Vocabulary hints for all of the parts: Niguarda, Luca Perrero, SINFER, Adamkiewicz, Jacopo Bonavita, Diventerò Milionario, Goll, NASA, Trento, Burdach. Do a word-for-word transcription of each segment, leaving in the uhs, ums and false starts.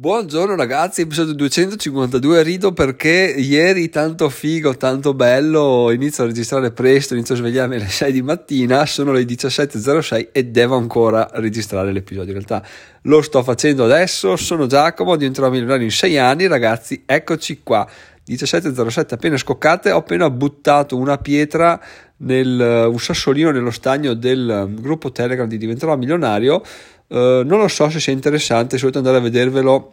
Buongiorno ragazzi, episodio duecentocinquantadue. Rido perché ieri, tanto figo, tanto bello, inizio a registrare presto, inizio a svegliarmi alle sei di mattina, sono le diciassette e zero sei e devo ancora registrare l'episodio. In realtà lo sto facendo adesso. Sono Giacomo, diventerò milionario in sei anni. Ragazzi, eccoci qua, diciassette e zero sette appena scoccate. Ho appena buttato una pietra, nel, un sassolino nello stagno del gruppo Telegram di Diventerò Milionario. Uh, non lo so se sia interessante, se volete andare a vedervelo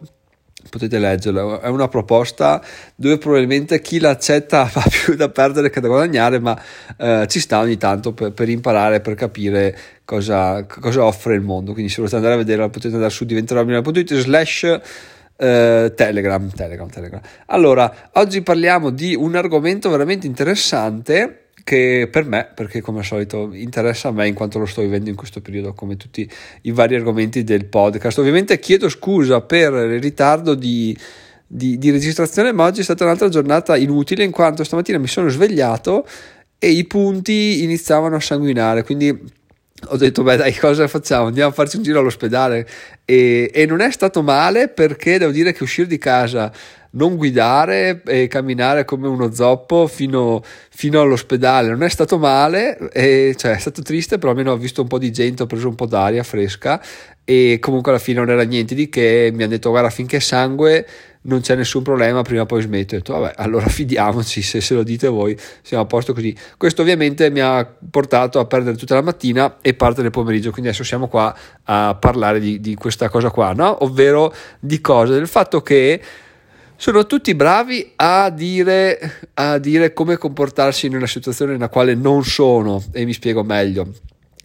potete leggerlo, è una proposta dove probabilmente chi l'accetta fa più da perdere che da guadagnare, ma uh, ci sta ogni tanto per, per imparare, per capire cosa, cosa offre il mondo. Quindi se volete andare a vederlo potete andare su diventerò milionario punto it slash Uh, Telegram, Telegram, Telegram. Allora, oggi parliamo di un argomento veramente interessante che per me, perché come al solito interessa a me in quanto lo sto vivendo in questo periodo, come tutti i vari argomenti del podcast. Ovviamente chiedo scusa per il ritardo di, di, di registrazione, ma oggi è stata un'altra giornata inutile in quanto stamattina mi sono svegliato e i punti iniziavano a sanguinare, quindi ho detto beh dai, cosa facciamo, andiamo a farci un giro all'ospedale, e, e non è stato male, perché devo dire che uscire di casa, non guidare e camminare come uno zoppo fino, fino all'ospedale non è stato male, e, cioè è stato triste, però almeno ho visto un po' di gente, ho preso un po' d'aria fresca e comunque alla fine non era niente di che. Mi hanno detto guarda, finché sangue non c'è nessun problema, prima o poi smetto. Ho detto vabbè, allora fidiamoci, se, se lo dite voi siamo a posto così. Questo ovviamente mi ha portato a perdere tutta la mattina e parte del pomeriggio, quindi adesso siamo qua a parlare di, di questa cosa qua, no? Ovvero di cosa? Del fatto che sono tutti bravi a dire, a dire come comportarsi in una situazione nella quale non sono, e mi spiego meglio.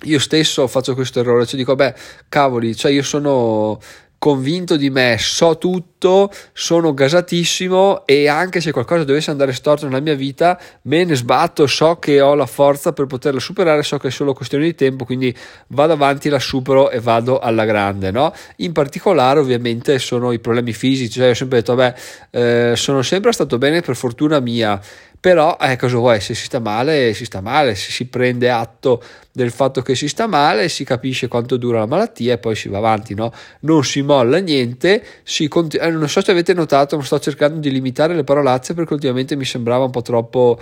Io stesso faccio questo errore, cioè dico beh cavoli, cioè io sono convinto di me, so tutto, sono gasatissimo e anche se qualcosa dovesse andare storto nella mia vita me ne sbatto, so che ho la forza per poterla superare, so che è solo questione di tempo, quindi vado avanti, la supero e vado alla grande, no? In particolare ovviamente sono i problemi fisici, cioè ho sempre detto beh eh, sono sempre stato bene per fortuna mia, però eh, cosa vuoi, se si sta male si sta male, se si prende atto del fatto che si sta male, si capisce quanto dura la malattia e poi si va avanti, no? Non si molla niente, si cont- eh, non so se avete notato, ma sto cercando di limitare le parolacce perché ultimamente mi sembrava un po' troppo,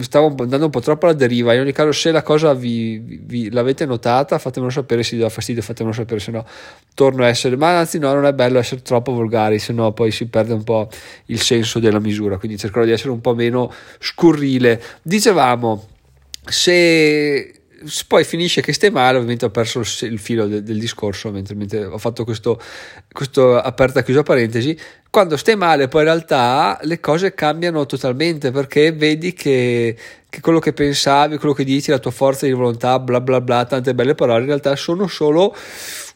stavo andando un po' troppo alla deriva. In ogni caso, se la cosa vi, vi l'avete notata fatemelo sapere, se vi dà fastidio fatemelo sapere, se no torno a essere, ma anzi no, non è bello essere troppo volgari, se no poi si perde un po' il senso della misura, quindi cercherò di essere un po' meno scurrile. Dicevamo, se poi finisce che stai male, ovviamente ho perso il filo del, del discorso mentre, mentre ho fatto questo, questo aperta chiusa parentesi. Quando stai male poi in realtà le cose cambiano totalmente, perché vedi che, che quello che pensavi, quello che dici, la tua forza di volontà, bla bla bla, tante belle parole, in realtà sono solo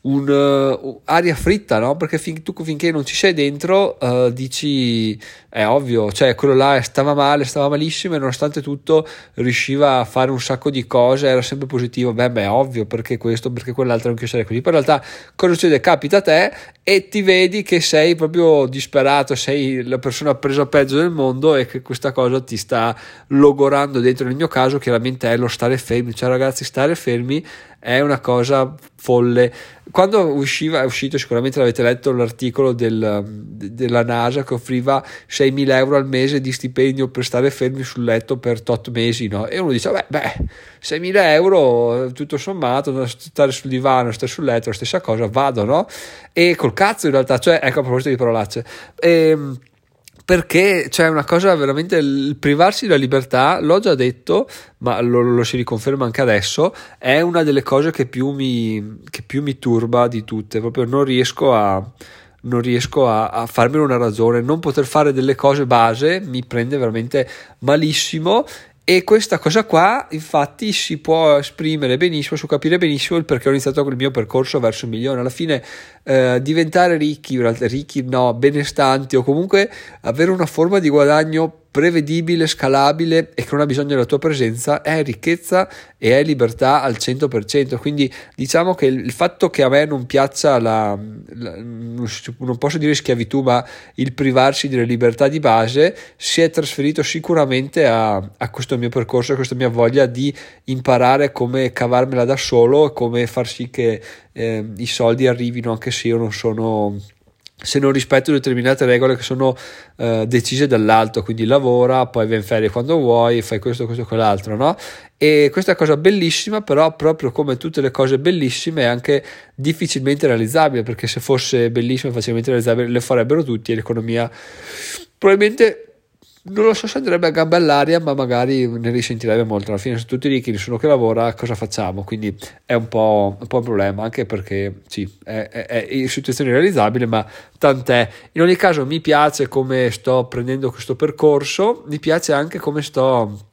un, uh, aria fritta, no? Perché fin, tu finché non ci sei dentro uh, dici è ovvio, cioè quello là stava male, stava malissimo e nonostante tutto riusciva a fare un sacco di cose, era sempre positivo, beh beh è ovvio, perché questo, perché quell'altro, non sarei così. Poi in realtà cosa succede? Capita a te e ti vedi che sei proprio disperato, sei la persona presa peggio del mondo e che questa cosa ti sta logorando dentro. Nel mio caso chiaramente è lo stare fermi, cioè ragazzi, stare fermi è una cosa folle. Quando usciva, è uscito, sicuramente l'avete letto, l'articolo del, della NASA che offriva seimila euro al mese di stipendio per stare fermi sul letto per otto mesi, no? E uno dice beh, beh seimila euro tutto sommato, stare sul divano, stare sul letto, la stessa cosa, vado, no? E col cazzo in realtà, cioè ecco, a proposito di parolacce, ehm perché cioè, è una cosa veramente, il privarsi della libertà, l'ho già detto, ma lo, lo si riconferma anche adesso, è una delle cose che più mi, che più mi turba di tutte, proprio non riesco a, non riesco a, a farmene una ragione, non poter fare delle cose base mi prende veramente malissimo. E questa cosa qua infatti si può esprimere benissimo, su capire benissimo il perché ho iniziato con il mio percorso verso il milione. Alla fine eh, diventare ricchi, ricchi no, benestanti, o comunque avere una forma di guadagno prevedibile, scalabile e che non ha bisogno della tua presenza, è ricchezza e è libertà al cento per cento. Quindi diciamo che il fatto che a me non piaccia la, la non posso dire schiavitù, ma il privarsi delle libertà di base si è trasferito sicuramente a, a questo mio percorso, a questa mia voglia di imparare come cavarmela da solo, come far sì che eh, i soldi arrivino anche se io non sono se non rispetto determinate regole che sono eh, decise dall'alto, quindi lavora, poi vai in ferie quando vuoi, fai questo, questo, quell'altro, no? E questa è una cosa bellissima, però proprio come tutte le cose bellissime è anche difficilmente realizzabile, perché se fosse bellissima e facilmente realizzabile le farebbero tutti, e l'economia probabilmente, non lo so se andrebbe a gambe all'aria, ma magari ne risentirebbe molto. Alla fine sono tutti ricchi, nessuno che lavora, cosa facciamo? Quindi è un po' un, po' un problema, anche perché sì, è, è, è in situazione irrealizzabile, ma tant'è. In ogni caso mi piace come sto prendendo questo percorso, mi piace anche come sto...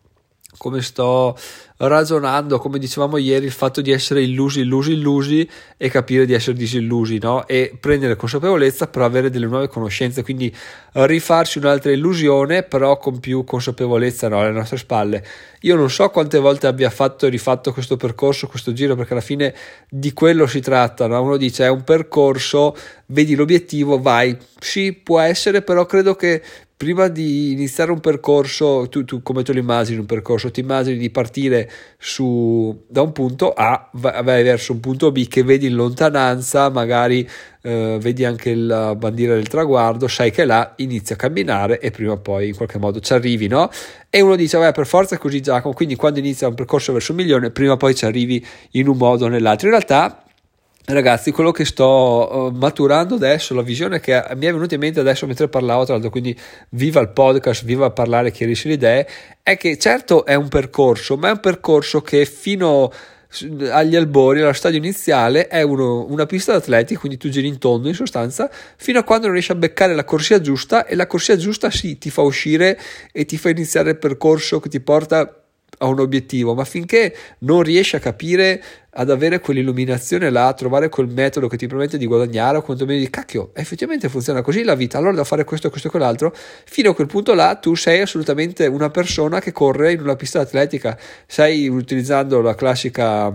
come sto ragionando, come dicevamo ieri, il fatto di essere illusi, illusi, illusi e capire di essere disillusi, no? E prendere consapevolezza per avere delle nuove conoscenze, quindi rifarsi un'altra illusione però con più consapevolezza, no? Alle nostre spalle. Io non so quante volte abbia fatto e rifatto questo percorso, questo giro, perché alla fine di quello si tratta, no? Uno dice è un percorso, vedi l'obiettivo, vai, sì può essere, però credo che prima di iniziare un percorso, tu, tu come te lo immagini un percorso? Ti immagini di partire su, da un punto A, vai verso un punto B che vedi in lontananza, magari eh, vedi anche la bandiera del traguardo, sai che là inizi a camminare e prima o poi in qualche modo ci arrivi, no? E uno dice, vabbè, per forza è così Giacomo, quindi quando inizia un percorso verso un milione, prima o poi ci arrivi in un modo o nell'altro. In realtà, ragazzi, quello che sto uh, maturando adesso, la visione che mi è venuta in mente adesso mentre parlavo, tra l'altro, quindi viva il podcast, viva parlare, chiarirsi le idee, è che certo è un percorso, ma è un percorso che fino agli albori, allo stadio iniziale, è uno, una pista d'atleti, quindi tu giri in tondo in sostanza, fino a quando non riesci a beccare la corsia giusta, e la corsia giusta sì, ti fa uscire e ti fa iniziare il percorso che ti porta a un obiettivo, ma finché non riesci a capire, ad avere quell'illuminazione là, a trovare quel metodo che ti permette di guadagnare, o quantomeno di cacchio, effettivamente funziona così la vita, allora devo fare questo, questo e quell'altro, fino a quel punto là tu sei assolutamente una persona che corre in una pista atletica, sei, utilizzando la classica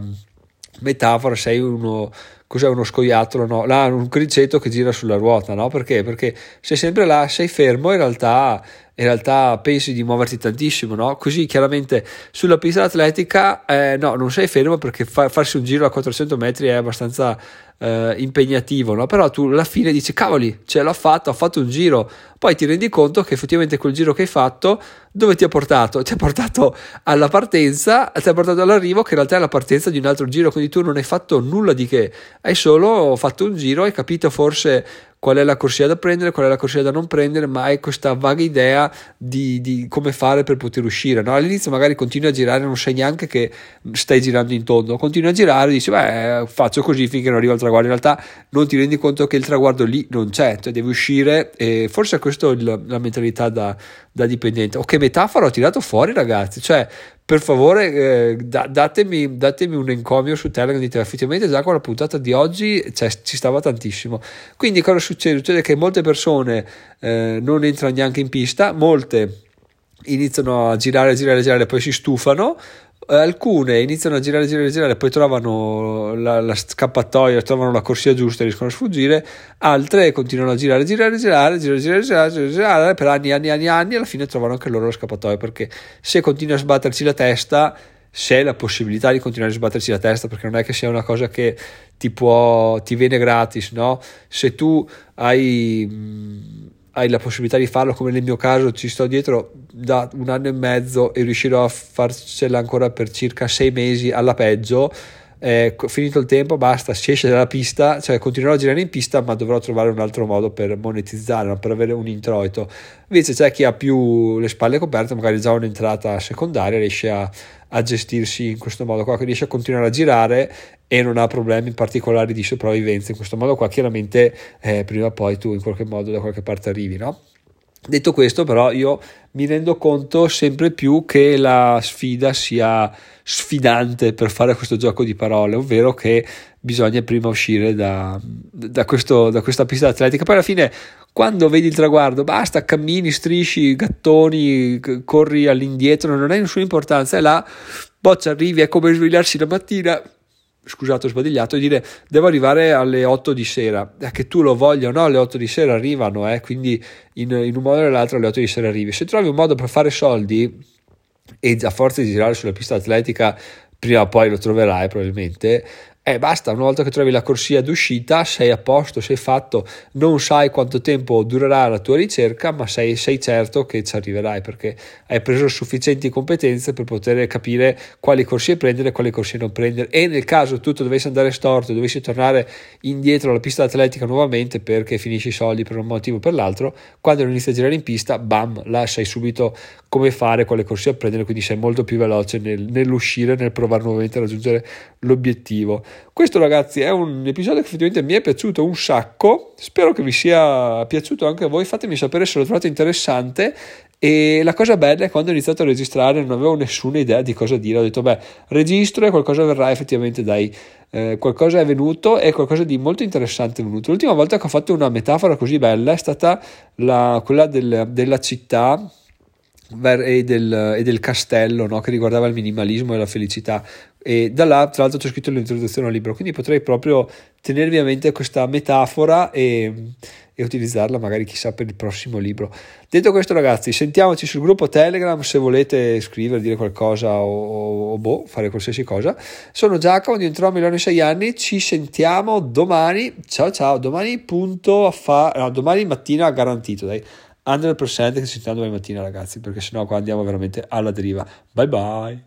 metafora, sei uno, cos'è uno scoiattolo, no? Là, un criceto che gira sulla ruota, no? Perché? Perché sei sempre là, sei fermo, in realtà in realtà pensi di muoverti tantissimo, no? Così chiaramente sulla pista atletica eh, no, non sei fermo, perché fa, farsi un giro a quattrocento metri è abbastanza eh, impegnativo, no? Però tu alla fine dici, cavoli, ce l'ho fatta, ho fatto un giro, poi ti rendi conto che effettivamente quel giro che hai fatto dove ti ha portato? Ti ha portato alla partenza, ti ha portato all'arrivo, che in realtà è la partenza di un altro giro, quindi tu non hai fatto nulla di che, hai solo fatto un giro, hai capito forse qual è la corsia da prendere, qual è la corsia da non prendere, ma hai questa vaga idea di, di come fare per poter uscire, no? All'inizio magari continui a girare, non sai neanche che stai girando in tondo, continui a girare e dici, beh, faccio così finché non arrivo al traguardo, in realtà non ti rendi conto che il traguardo lì non c'è, cioè devi uscire, e forse questa è la, la mentalità da, da dipendente. Oh, che metafora ho tirato fuori, ragazzi, cioè per favore eh, da, datemi, datemi un encomio su Telegram, dite effettivamente già con la puntata di oggi, cioè, ci stava tantissimo. Quindi cosa succede? Succede che molte persone eh, non entrano neanche in pista, molte iniziano a girare, girare, girare, poi si stufano, alcune iniziano a girare, girare, girare, poi trovano la, la scappatoia, trovano la corsia giusta e riescono a sfuggire, altre continuano a girare, girare, girare, girare, girare, girare, girare, girare per anni, anni, anni, anni, alla fine trovano anche loro la scappatoia, perché se continui a sbatterci la testa, se la possibilità di continuare a sbatterci la testa, perché non è che sia una cosa che ti può, ti viene gratis, no? Se tu hai... Mh, hai la possibilità di farlo, come nel mio caso ci sto dietro da un anno e mezzo e riuscirò a farcela ancora per circa sei mesi alla peggio, eh, finito il tempo basta, si esce dalla pista, cioè continuerò a girare in pista, ma dovrò trovare un altro modo per monetizzare, per avere un introito. Invece c'è chi ha più le spalle coperte, magari già un'entrata secondaria, riesce a, a gestirsi in questo modo qua, che riesce a continuare a girare e non ha problemi particolari di sopravvivenza in questo modo qua. Chiaramente eh, prima o poi tu in qualche modo da qualche parte arrivi, no? Detto questo, però, io mi rendo conto sempre più che la sfida sia sfidante, per fare questo gioco di parole, ovvero che bisogna prima uscire da, da, questo, da questa pista atletica. Poi alla fine, quando vedi il traguardo, basta, cammini, strisci, gattoni, corri all'indietro, non hai nessuna importanza, è là, boccia, arrivi, è come svegliarsi la mattina, scusate ho sbadigliato, e dire devo arrivare alle otto di sera, eh, che tu lo voglia o no, alle otto di sera arrivano, eh, quindi in, in un modo o nell'altro alle otto di sera arrivi. Se trovi un modo per fare soldi, e a forza di girare sulla pista atletica prima o poi lo troverai probabilmente, eh, basta, una volta che trovi la corsia d'uscita sei a posto, sei fatto. Non sai quanto tempo durerà la tua ricerca, ma sei, sei certo che ci arriverai, perché hai preso sufficienti competenze per poter capire quali corsie prendere, quali corsie non prendere, e nel caso tutto dovesse andare storto, dovessi tornare indietro alla pista atletica nuovamente perché finisci i soldi per un motivo o per l'altro, quando non inizi a girare in pista, bam, là sai subito come fare, quale corsia prendere, quindi sei molto più veloce nel, nell'uscire, nel provare nuovamente a raggiungere l'obiettivo. Questo, ragazzi, è un episodio che effettivamente mi è piaciuto un sacco, spero che vi sia piaciuto anche a voi, fatemi sapere se lo trovate interessante. E la cosa bella è quando ho iniziato a registrare non avevo nessuna idea di cosa dire, ho detto beh, registro e qualcosa verrà effettivamente dai, eh, qualcosa è venuto e qualcosa di molto interessante è venuto. L'ultima volta che ho fatto una metafora così bella è stata la, quella del, della città e del, e del castello, no? Che riguardava il minimalismo e la felicità, e da là tra l'altro c'è scritto l'introduzione al libro, quindi potrei proprio tenervi a mente questa metafora e, e utilizzarla magari chissà per il prossimo libro. Detto questo, ragazzi, sentiamoci sul gruppo Telegram se volete scrivere, dire qualcosa o, o boh, fare qualsiasi cosa. Sono Giacomo, diventerò milionario in sei anni, ci sentiamo domani, ciao ciao, domani punto a fa- no, domani mattina garantito, dai, cento per cento che ci sentiamo domani mattina, ragazzi, perché sennò qua andiamo veramente alla deriva. Bye bye.